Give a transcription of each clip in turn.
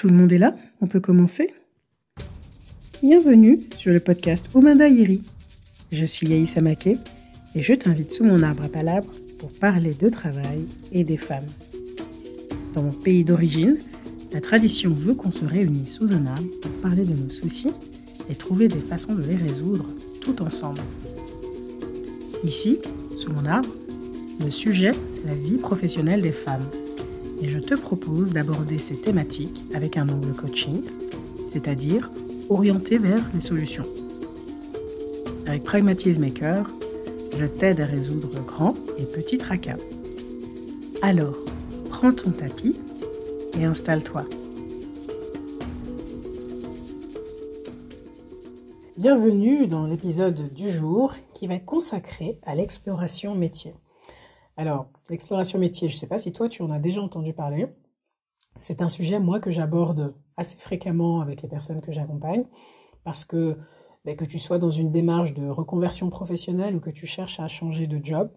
Tout le monde est là, on peut commencer. Bienvenue sur le podcast Umanda. Je suis Yaïssa Maqué et je t'invite sous mon arbre à palabres pour parler de travail et des femmes. Dans mon pays d'origine, la tradition veut qu'on se réunisse sous un arbre pour parler de nos soucis et trouver des façons de les résoudre tout ensemble. Ici, sous mon arbre, le sujet, c'est la vie professionnelle des femmes. Et je te propose d'aborder ces thématiques avec un angle coaching, c'est-à-dire orienté vers les solutions. Avec Pragmatisme Maker, je t'aide à résoudre grands et petits tracas. Alors, prends ton tapis et installe-toi. Bienvenue dans l'épisode du jour qui va être consacré à l'exploration métier. Alors, l'exploration métier, je ne sais pas si toi tu en as déjà entendu parler. C'est un sujet, moi, que j'aborde assez fréquemment avec les personnes que j'accompagne parce que tu sois dans une démarche de reconversion professionnelle ou que tu cherches à changer de job,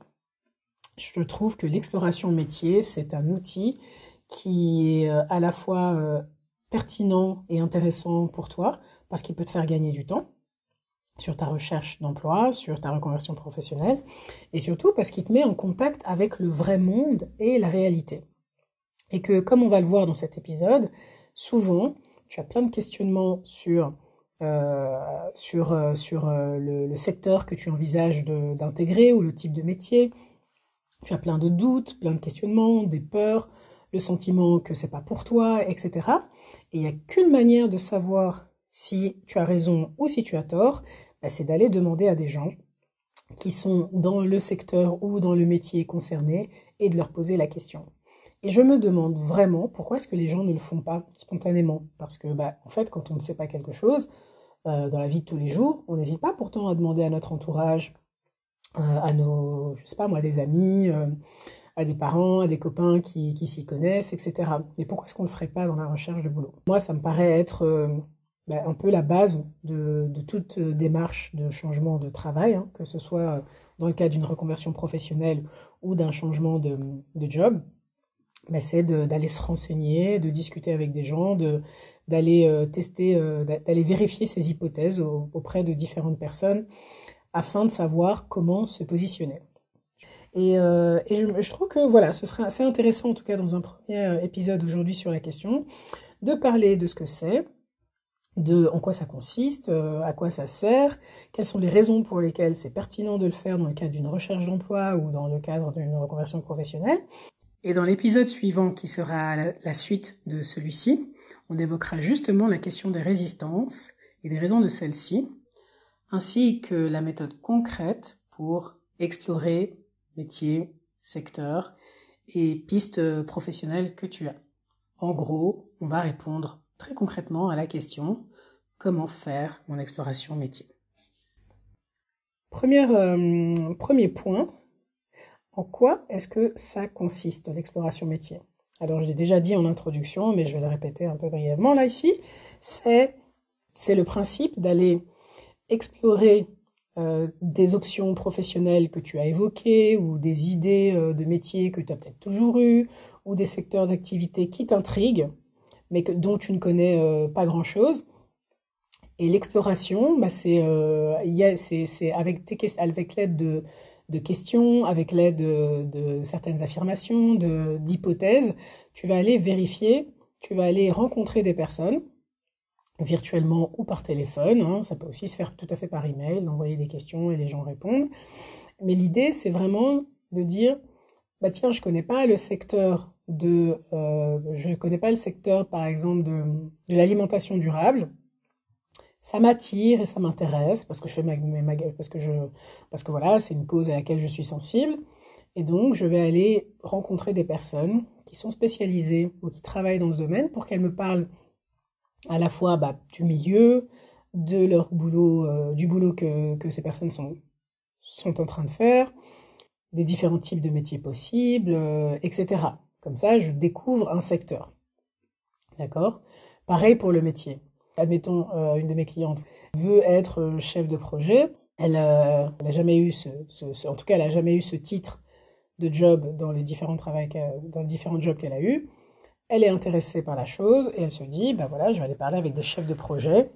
je trouve que l'exploration métier, c'est un outil qui est à la fois pertinent et intéressant pour toi parce qu'il peut te faire gagner du temps sur ta recherche d'emploi, sur ta reconversion professionnelle, et surtout parce qu'il te met en contact avec le vrai monde et la réalité. Et que, comme on va le voir dans cet épisode, souvent, tu as plein de questionnements sur le secteur que tu envisages d'intégrer ou le type de métier. Tu as plein de doutes, plein de questionnements, des peurs, le sentiment que c'est pas pour toi, etc. Et il n'y a qu'une manière de savoir si tu as raison ou si tu as tort, c'est d'aller demander à des gens qui sont dans le secteur ou dans le métier concerné et de leur poser la question. Et je me demande vraiment pourquoi est-ce que les gens ne le font pas spontanément. Parce que, en fait, quand on ne sait pas quelque chose, dans la vie de tous les jours, on n'hésite pas pourtant à demander à notre entourage, à nos, des amis, à des parents, à des copains qui s'y connaissent, etc. Mais pourquoi est-ce qu'on ne le ferait pas dans la recherche de boulot? Moi, ça me paraît être... un peu la base de toute démarche de changement de travail, que ce soit dans le cas d'une reconversion professionnelle ou d'un changement de job, c'est d'aller se renseigner, de discuter avec des gens, d'aller tester, d'aller vérifier ses hypothèses auprès de différentes personnes afin de savoir comment se positionner. Et je trouve que ce serait assez intéressant, en tout cas dans un premier épisode aujourd'hui sur la question, de parler de ce que c'est, de en quoi ça consiste, à quoi ça sert, quelles sont les raisons pour lesquelles c'est pertinent de le faire dans le cadre d'une recherche d'emploi ou dans le cadre d'une reconversion professionnelle. Et dans l'épisode suivant, qui sera la suite de celui-ci, on évoquera justement la question des résistances et des raisons de celles-ci, ainsi que la méthode concrète pour explorer métiers, secteurs et pistes professionnelles que tu as. En gros, on va répondre très concrètement à la question « Comment faire mon exploration métier ?» Premier point, en quoi est-ce que ça consiste, l'exploration métier? Alors, je l'ai déjà dit en introduction, mais je vais le répéter un peu brièvement là, ici. C'est le principe d'aller explorer des options professionnelles que tu as évoquées ou des idées de métier que tu as peut-être toujours eues ou des secteurs d'activité qui t'intriguent mais dont tu ne connais pas grand-chose. Et l'exploration, c'est avec l'aide de questions, avec l'aide de certaines affirmations, d'hypothèses, tu vas aller vérifier, tu vas aller rencontrer des personnes, virtuellement ou par téléphone, ça peut aussi se faire tout à fait par email, d'envoyer des questions et les gens répondent. Mais l'idée, c'est vraiment de dire, je ne connais pas le secteur par exemple, de l'alimentation durable. Ça m'attire et ça m'intéresse parce que c'est une cause à laquelle je suis sensible. Et donc, je vais aller rencontrer des personnes qui sont spécialisées ou qui travaillent dans ce domaine pour qu'elles me parlent à la fois du milieu, de leur boulot, du boulot que ces personnes sont en train de faire, des différents types de métiers possibles, etc. Comme ça, je découvre un secteur. D'accord? Pareil pour le métier. Admettons, une de mes clientes veut être chef de projet. Elle n'a jamais eu ce titre de job dans les différents jobs qu'elle a eu. Elle est intéressée par la chose et elle se dit, ben voilà, je vais aller parler avec des chefs de projet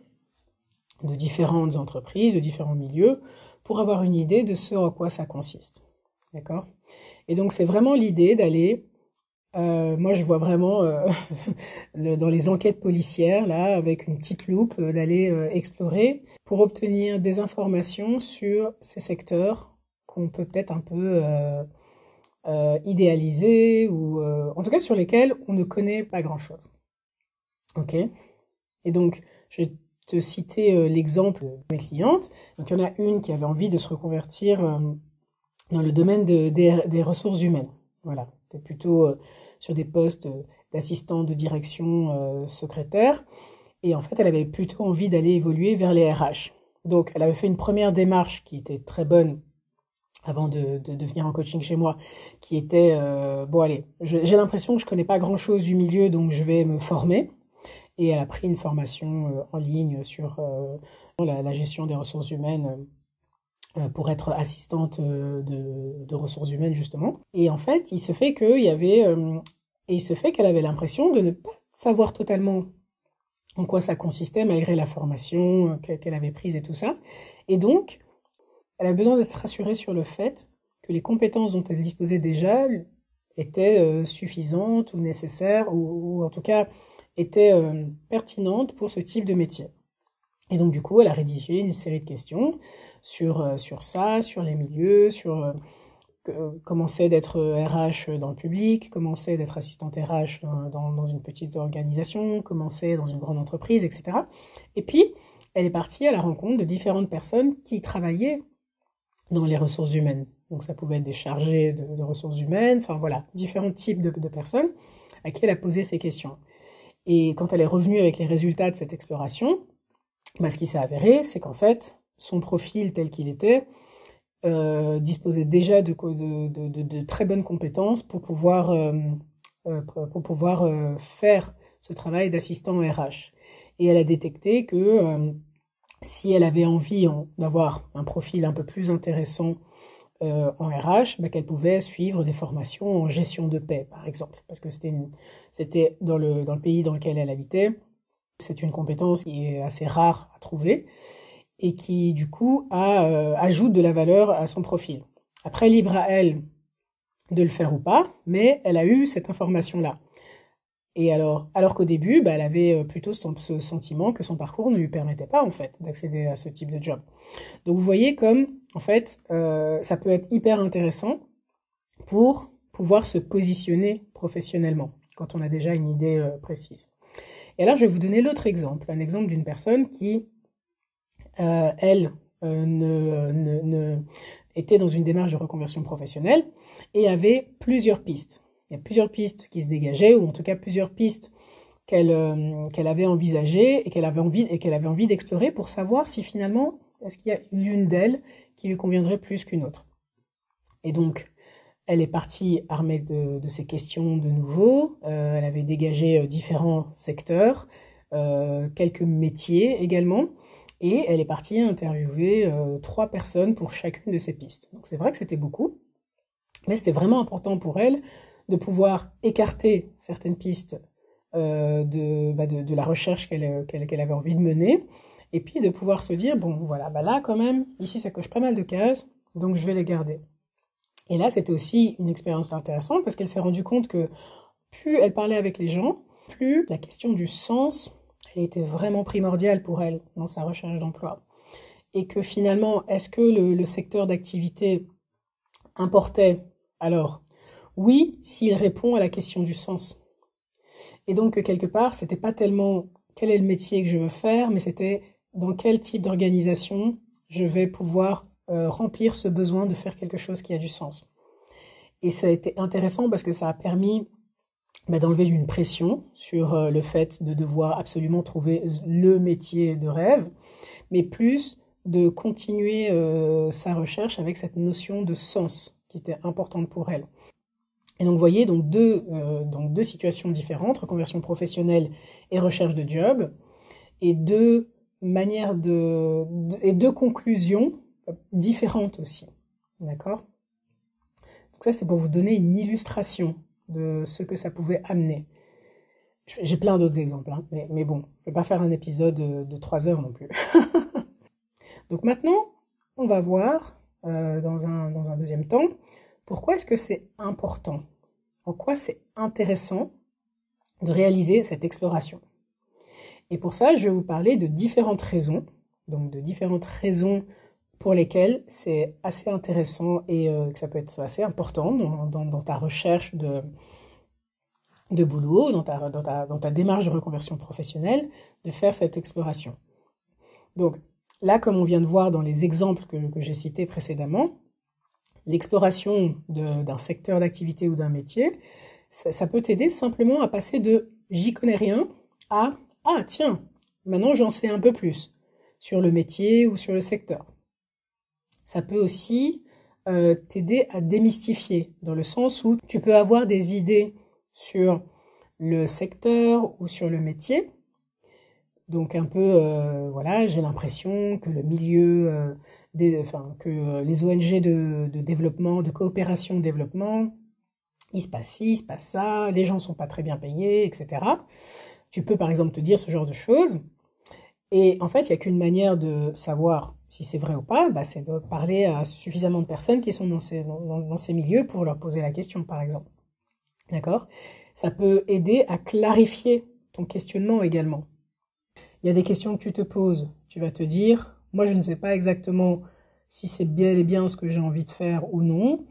de différentes entreprises, de différents milieux, pour avoir une idée de ce en quoi ça consiste. D'accord ? Et donc, c'est vraiment l'idée d'aller... moi, je vois vraiment dans les enquêtes policières, là, avec une petite loupe, d'aller explorer pour obtenir des informations sur ces secteurs qu'on peut-être un peu idéaliser ou en tout cas sur lesquels on ne connaît pas grand-chose. Ok ? Et donc, je vais te citer l'exemple de mes clientes. Donc, il y en a une qui avait envie de se reconvertir dans le domaine des ressources humaines. Voilà, c'était plutôt sur des postes d'assistant de direction secrétaire. Et en fait, elle avait plutôt envie d'aller évoluer vers les RH. Donc, elle avait fait une première démarche qui était très bonne avant de venir en coaching chez moi, qui était, bon allez, j'ai l'impression que je ne connais pas grand-chose du milieu, donc je vais me former. Et elle a pris une formation en ligne sur la gestion des ressources humaines, pour être assistante de ressources humaines, justement. Et en fait, il se fait qu'elle avait l'impression de ne pas savoir totalement en quoi ça consistait, malgré la formation qu'elle avait prise et tout ça. Et donc, elle a besoin d'être rassurée sur le fait que les compétences dont elle disposait déjà étaient suffisantes ou nécessaires, ou en tout cas étaient pertinentes pour ce type de métier. Et donc, du coup, elle a rédigé une série de questions sur ça, sur les milieux, sur comment c'est d'être RH dans le public, comment c'est d'être assistante RH dans une petite organisation, comment c'est dans une grande entreprise, etc. Et puis, elle est partie à la rencontre de différentes personnes qui travaillaient dans les ressources humaines. Donc, ça pouvait être des chargés de ressources humaines, enfin voilà, différents types de personnes à qui elle a posé ces questions. Et quand elle est revenue avec les résultats de cette exploration, bah, ce qui s'est avéré, c'est qu'en fait, son profil tel qu'il était disposait déjà de très bonnes compétences pour pouvoir faire ce travail d'assistant RH. Et elle a détecté que si elle avait envie d'avoir un profil un peu plus intéressant en RH, bah, qu'elle pouvait suivre des formations en gestion de paix, par exemple, parce que c'était dans le pays dans lequel elle habitait. C'est une compétence qui est assez rare à trouver et qui, du coup, ajoute de la valeur à son profil. Après, libre à elle de le faire ou pas, mais elle a eu cette information-là. Et alors qu'au début, bah, elle avait plutôt ce sentiment que son parcours ne lui permettait pas, en fait, d'accéder à ce type de job. Donc, vous voyez comme, en fait, ça peut être hyper intéressant pour pouvoir se positionner professionnellement quand on a déjà une idée précise. Et alors, je vais vous donner l'autre exemple, un exemple d'une personne qui, était dans une démarche de reconversion professionnelle et avait plusieurs pistes. Il y a plusieurs pistes qui se dégageaient, ou en tout cas plusieurs pistes qu'elle avait envisagées et qu'elle avait envie d'explorer pour savoir si finalement, est-ce qu'il y a l'une d'elles qui lui conviendrait plus qu'une autre. Et donc, elle est partie armée de ses questions de nouveau. Elle avait dégagé différents secteurs, quelques métiers également. Et elle est partie interviewer 3 personnes pour chacune de ces pistes. Donc c'est vrai que c'était beaucoup, mais c'était vraiment important pour elle de pouvoir écarter certaines pistes de la recherche qu'elle avait envie de mener. Et puis de pouvoir se dire, bon voilà, bah là quand même, ici ça coche pas mal de cases, donc je vais les garder. Et là, c'était aussi une expérience intéressante parce qu'elle s'est rendue compte que plus elle parlait avec les gens, plus la question du sens, elle était vraiment primordiale pour elle dans sa recherche d'emploi. Et que finalement, est-ce que le secteur d'activité importait ? Alors, oui, s'il répond à la question du sens. Et donc, quelque part, c'était pas tellement quel est le métier que je veux faire, mais c'était dans quel type d'organisation je vais pouvoir remplir ce besoin de faire quelque chose qui a du sens. Et ça a été intéressant parce que ça a permis d'enlever une pression sur le fait de devoir absolument trouver le métier de rêve, mais plus de continuer sa recherche avec cette notion de sens qui était importante pour elle. Et donc vous voyez, deux situations différentes, reconversion professionnelle et recherche de job, et deux manières et deux conclusions différentes aussi, d'accord ? Donc ça, c'est pour vous donner une illustration de ce que ça pouvait amener. J'ai plein d'autres exemples, hein, mais bon, je ne vais pas faire un épisode de 3 heures non plus. Donc maintenant, on va voir, dans un deuxième temps, pourquoi est-ce que c'est important ? En quoi c'est intéressant de réaliser cette exploration ? Et pour ça, je vais vous parler de différentes raisons, donc de différentes raisons pour lesquelles c'est assez intéressant et que ça peut être assez important dans ta recherche de boulot, dans ta démarche de reconversion professionnelle, de faire cette exploration. Donc là, comme on vient de voir dans les exemples que j'ai cités précédemment, l'exploration d'un secteur d'activité ou d'un métier, ça peut t'aider simplement à passer de « j'y connais rien » à « ah tiens, maintenant j'en sais un peu plus » sur le métier ou sur le secteur. Ça peut aussi t'aider à démystifier, dans le sens où tu peux avoir des idées sur le secteur ou sur le métier. Donc un peu, voilà, j'ai l'impression que le milieu, que les ONG de développement, de coopération-développement, il se passe ci, il se passe ça, les gens ne sont pas très bien payés, etc. Tu peux par exemple te dire ce genre de choses. Et en fait, il n'y a qu'une manière de savoir si c'est vrai ou pas, bah, c'est de parler à suffisamment de personnes qui sont dans ces milieux pour leur poser la question, par exemple. D'accord ? Ça peut aider à clarifier ton questionnement également. Il y a des questions que tu te poses. Tu vas te dire, moi je ne sais pas exactement si c'est bel et bien ce que j'ai envie de faire ou non.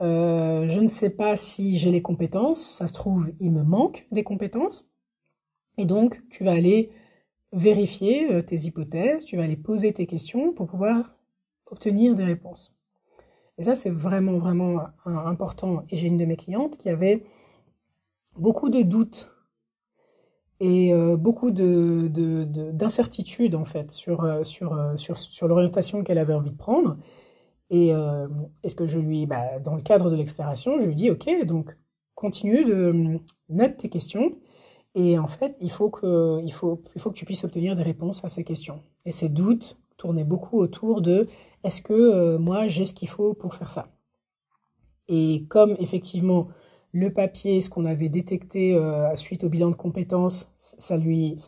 Je ne sais pas si j'ai les compétences. Ça se trouve, il me manque des compétences. Et donc, tu vas aller vérifier tes hypothèses, tu vas aller poser tes questions pour pouvoir obtenir des réponses. Et ça, c'est vraiment, vraiment important. Et j'ai une de mes clientes qui avait beaucoup de doutes et beaucoup d'incertitudes, en fait, sur l'orientation qu'elle avait envie de prendre. Et ce que je lui, bah, dans le cadre de l'exploration, je lui dis, OK, donc continue de noter tes questions. Et en fait, il faut que tu puisses obtenir des réponses à ces questions. Et ces doutes tournaient beaucoup autour de « est-ce que moi, j'ai ce qu'il faut pour faire ça ?» Et comme, effectivement, le papier, ce qu'on avait détecté suite au bilan de compétences, ça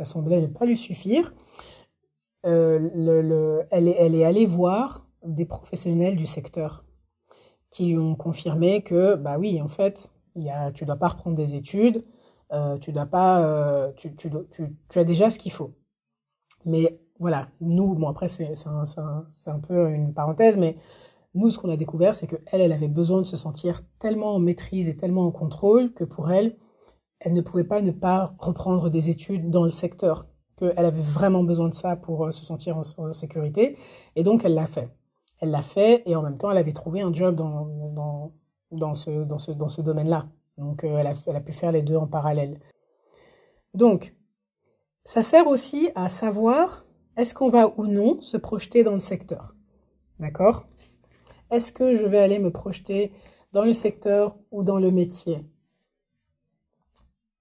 semblait ne pas lui suffire, elle est allée voir des professionnels du secteur qui lui ont confirmé que, bah oui, en fait, tu ne dois pas reprendre des études, tu as déjà ce qu'il faut. Mais voilà, nous, bon après c'est un peu une parenthèse, mais nous ce qu'on a découvert, c'est qu'elle avait besoin de se sentir tellement en maîtrise et tellement en contrôle que pour elle ne pouvait pas ne pas reprendre des études dans le secteur, qu'elle avait vraiment besoin de ça pour se sentir en sécurité, et donc elle l'a fait. Elle l'a fait, et en même temps elle avait trouvé un job dans ce domaine-là. Donc, elle a pu faire les deux en parallèle. Donc, ça sert aussi à savoir est-ce qu'on va ou non se projeter dans le secteur. D'accord ? Est-ce que je vais aller me projeter dans le secteur ou dans le métier ?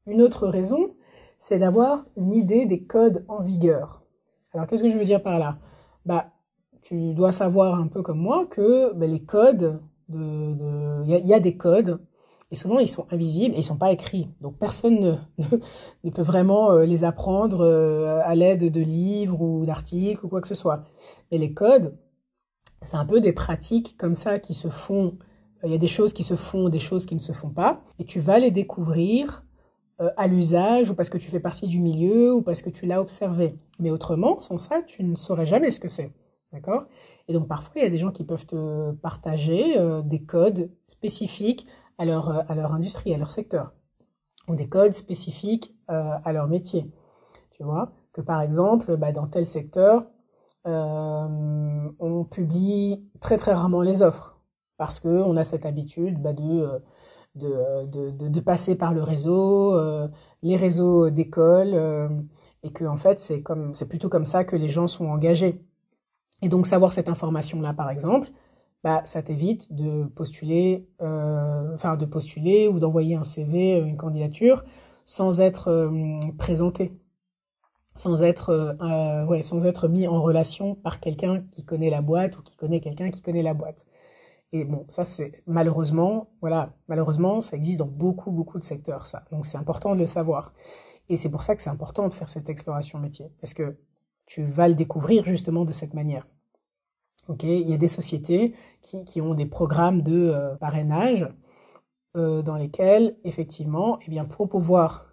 Une autre raison, c'est d'avoir une idée des codes en vigueur. Alors, qu'est-ce que je veux dire par là ? Bah, tu dois savoir un peu comme moi que bah, les codes, il y a des codes. Et souvent, ils sont invisibles et ils ne sont pas écrits. Donc, personne ne peut vraiment les apprendre à l'aide de livres ou d'articles ou quoi que ce soit. Mais les codes, c'est un peu des pratiques comme ça qui se font. Il y a des choses qui se font, des choses qui ne se font pas. Et tu vas les découvrir à l'usage ou parce que tu fais partie du milieu ou parce que tu l'as observé. Mais autrement, sans ça, tu ne saurais jamais ce que c'est. D'accord ? Et donc, parfois, il y a des gens qui peuvent te partager des codes spécifiques à leur industrie, à leur secteur, ou des codes spécifiques à leur métier. Tu vois, que par exemple, bah, dans tel secteur, on publie très très rarement les offres, parce qu'on a cette habitude bah, de passer par le réseau, les réseaux d'école, et que en fait, c'est plutôt comme ça que les gens sont engagés. Et donc savoir cette information-là, par exemple, bah, ça t'évite de postuler, ou d'envoyer un CV, une candidature, sans être présenté, sans être mis en relation par quelqu'un qui connaît la boîte ou qui connaît quelqu'un qui connaît la boîte. Et bon, ça c'est malheureusement, ça existe dans beaucoup de secteurs, ça. Donc c'est important de le savoir. Et c'est pour ça que c'est important de faire cette exploration métier, parce que tu vas le découvrir justement de cette manière. Okay, il y a des sociétés qui ont des programmes de parrainage dans lesquels, effectivement, eh bien, pour pouvoir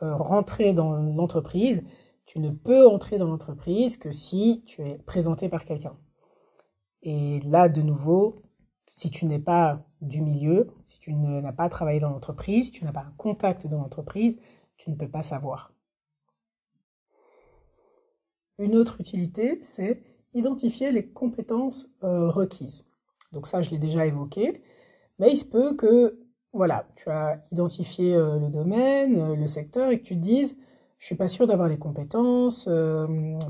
rentrer dans l'entreprise, tu ne peux entrer dans l'entreprise que si tu es présenté par quelqu'un. Et là, de nouveau, si tu n'es pas du milieu, si tu n'as pas travaillé dans l'entreprise, si tu n'as pas un contact dans l'entreprise, tu ne peux pas savoir. Une autre utilité, c'est identifier les compétences requises. Donc ça, je l'ai déjà évoqué, mais il se peut que, voilà, tu as identifié le domaine, le secteur, et que tu te dises, je suis pas sûr d'avoir les compétences,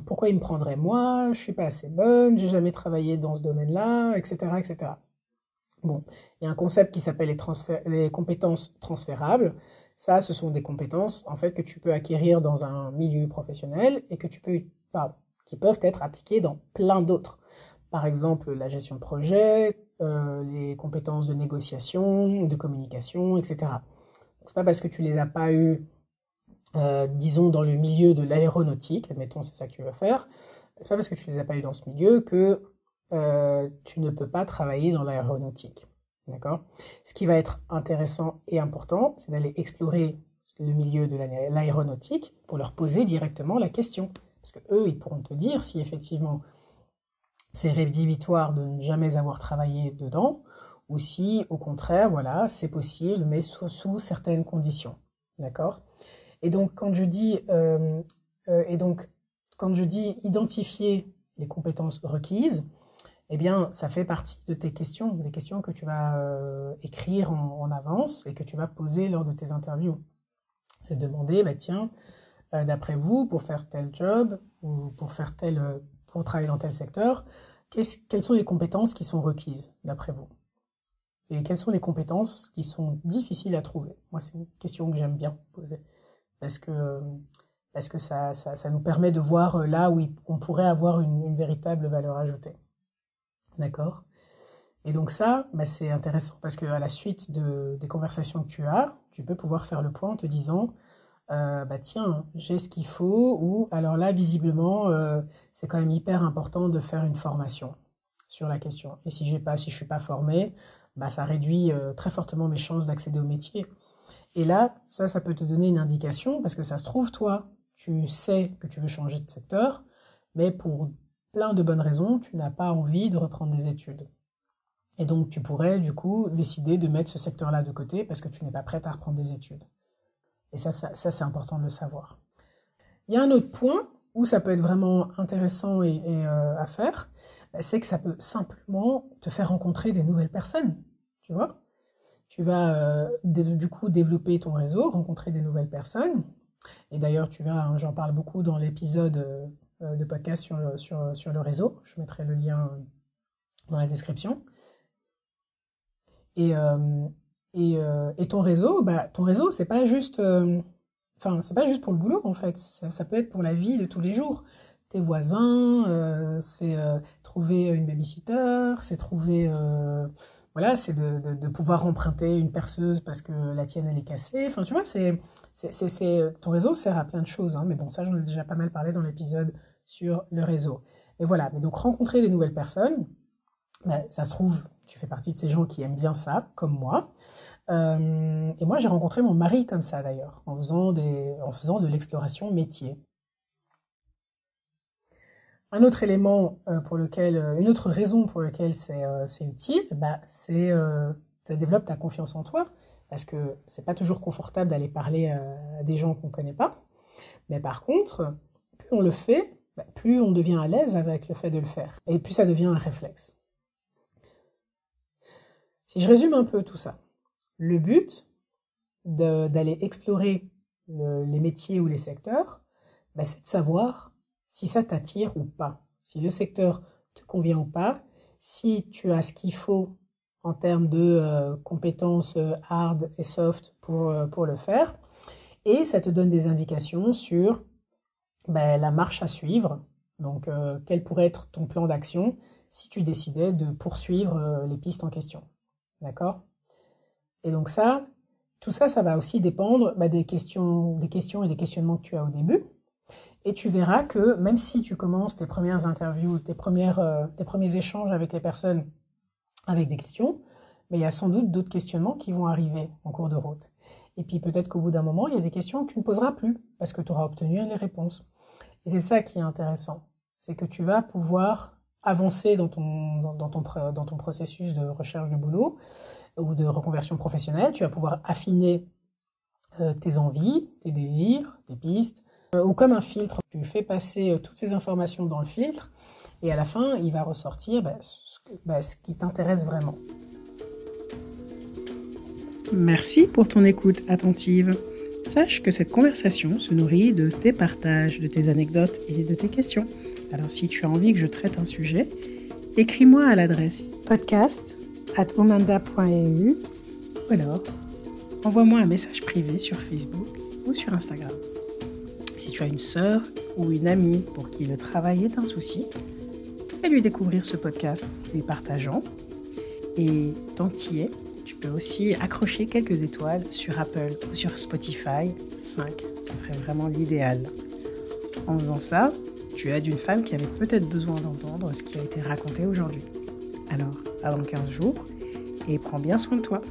pourquoi il me prendrait moi, je suis pas assez bonne, j'ai jamais travaillé dans ce domaine-là, etc., etc. Bon, il y a un concept qui s'appelle les compétences transférables. Ça, ce sont des compétences, en fait, que tu peux acquérir dans un milieu professionnel et que tu peux, enfin, qui peuvent être appliquées dans plein d'autres. Par exemple, la gestion de projet, les compétences de négociation, de communication, etc. Donc, c'est pas parce que tu les as pas eues, disons, dans le milieu de l'aéronautique, admettons, c'est ça que tu veux faire, c'est pas parce que tu les as pas eues dans ce milieu que tu ne peux pas travailler dans l'aéronautique. D'accord ? Ce qui va être intéressant et important, c'est d'aller explorer le milieu de l'aéronautique pour leur poser directement la question. Parce qu'eux, ils pourront te dire si effectivement c'est rédhibitoire de ne jamais avoir travaillé dedans ou si, au contraire, voilà, c'est possible, mais sous certaines conditions. D'accord ? Et donc, quand je dis identifier les compétences requises, eh bien, ça fait partie de tes questions, des questions que tu vas écrire en avance et que tu vas poser lors de tes interviews. C'est demander, bah, tiens, d'après vous, pour faire tel job ou pour travailler dans tel secteur, quelles sont les compétences qui sont requises, d'après vous ? Et quelles sont les compétences qui sont difficiles à trouver ? Moi, c'est une question que j'aime bien poser, parce que ça nous permet de voir là où on pourrait avoir une véritable valeur ajoutée. D'accord ? Et donc ça, bah, c'est intéressant parce qu'à la suite des conversations que tu as, tu peux pouvoir faire le point en te disant bah tiens, j'ai ce qu'il faut, ou alors là, visiblement, c'est quand même hyper important de faire une formation sur la question. Et si je suis pas formé, bah, ça réduit très fortement mes chances d'accéder au métier. Et là, ça peut te donner une indication parce que ça se trouve, toi, tu sais que tu veux changer de secteur, mais pour plein de bonnes raisons, tu n'as pas envie de reprendre des études. Et donc, tu pourrais, du coup, décider de mettre ce secteur-là de côté parce que tu n'es pas prête à reprendre des études. Et ça, c'est important de le savoir. Il y a un autre point où ça peut être vraiment intéressant et à faire, c'est que ça peut simplement te faire rencontrer des nouvelles personnes, tu vois. Tu vas, du coup, développer ton réseau, rencontrer des nouvelles personnes. Et d'ailleurs, tu verras, hein, j'en parle beaucoup dans l'épisode de podcast sur le réseau. Je mettrai le lien dans la description. Et ton réseau, c'est pas juste, c'est pas juste pour le boulot en fait. Ça peut être pour la vie de tous les jours. Tes voisins, c'est trouver une babysitter, c'est trouver, c'est de pouvoir emprunter une perceuse parce que la tienne elle est cassée. Enfin, tu vois, c'est ton réseau sert à plein de choses, hein. Mais bon, ça j'en ai déjà pas mal parlé dans l'épisode sur le réseau. Et voilà. Mais donc rencontrer des nouvelles personnes, ben, ça se trouve. Tu fais partie de ces gens qui aiment bien ça, comme moi. Et moi, j'ai rencontré mon mari comme ça, d'ailleurs, en faisant de l'exploration métier. Un autre élément une autre raison pour laquelle c'est utile, bah, c'est ça développe ta confiance en toi, parce que c'est pas toujours confortable d'aller parler à des gens qu'on connaît pas. Mais par contre, plus on le fait, bah, plus on devient à l'aise avec le fait de le faire. Et plus ça devient un réflexe. Si je résume un peu tout ça, le but d'aller explorer les métiers ou les secteurs, bah c'est de savoir si ça t'attire ou pas, si le secteur te convient ou pas, si tu as ce qu'il faut en termes de compétences hard et soft pour le faire. Et ça te donne des indications sur la marche à suivre, donc quel pourrait être ton plan d'action si tu décidais de poursuivre les pistes en question. D'accord ? Et donc ça, Tout ça, ça va aussi dépendre des questions et des questionnements que tu as au début. Et tu verras que même si tu commences tes premières interviews, tes premiers échanges avec les personnes avec des questions, mais il y a sans doute d'autres questionnements qui vont arriver en cours de route. Et puis peut-être qu'au bout d'un moment, il y a des questions que tu ne poseras plus parce que tu auras obtenu les réponses. Et c'est ça qui est intéressant, c'est que tu vas pouvoir avancer dans ton processus de recherche de boulot ou de reconversion professionnelle. Tu vas pouvoir affiner tes envies, tes désirs, tes pistes, ou comme un filtre, tu fais passer toutes ces informations dans le filtre et à la fin, il va ressortir ce qui t'intéresse vraiment. Merci pour ton écoute attentive. Sache que cette conversation se nourrit de tes partages, de tes anecdotes et de tes questions. Alors si tu as envie que je traite un sujet, écris-moi à l'adresse podcast@umanda.eu ou alors envoie-moi un message privé sur Facebook ou sur Instagram. Si tu as une sœur ou une amie pour qui le travail est un souci, fais-lui découvrir ce podcast en lui partageant. Et tant qu'il y est, tu peux aussi accrocher quelques étoiles sur Apple ou sur Spotify, 5. Ce serait vraiment l'idéal. En faisant ça, tu aides une femme qui avait peut-être besoin d'entendre ce qui a été raconté aujourd'hui. Alors, avant 15 jours, et prends bien soin de toi.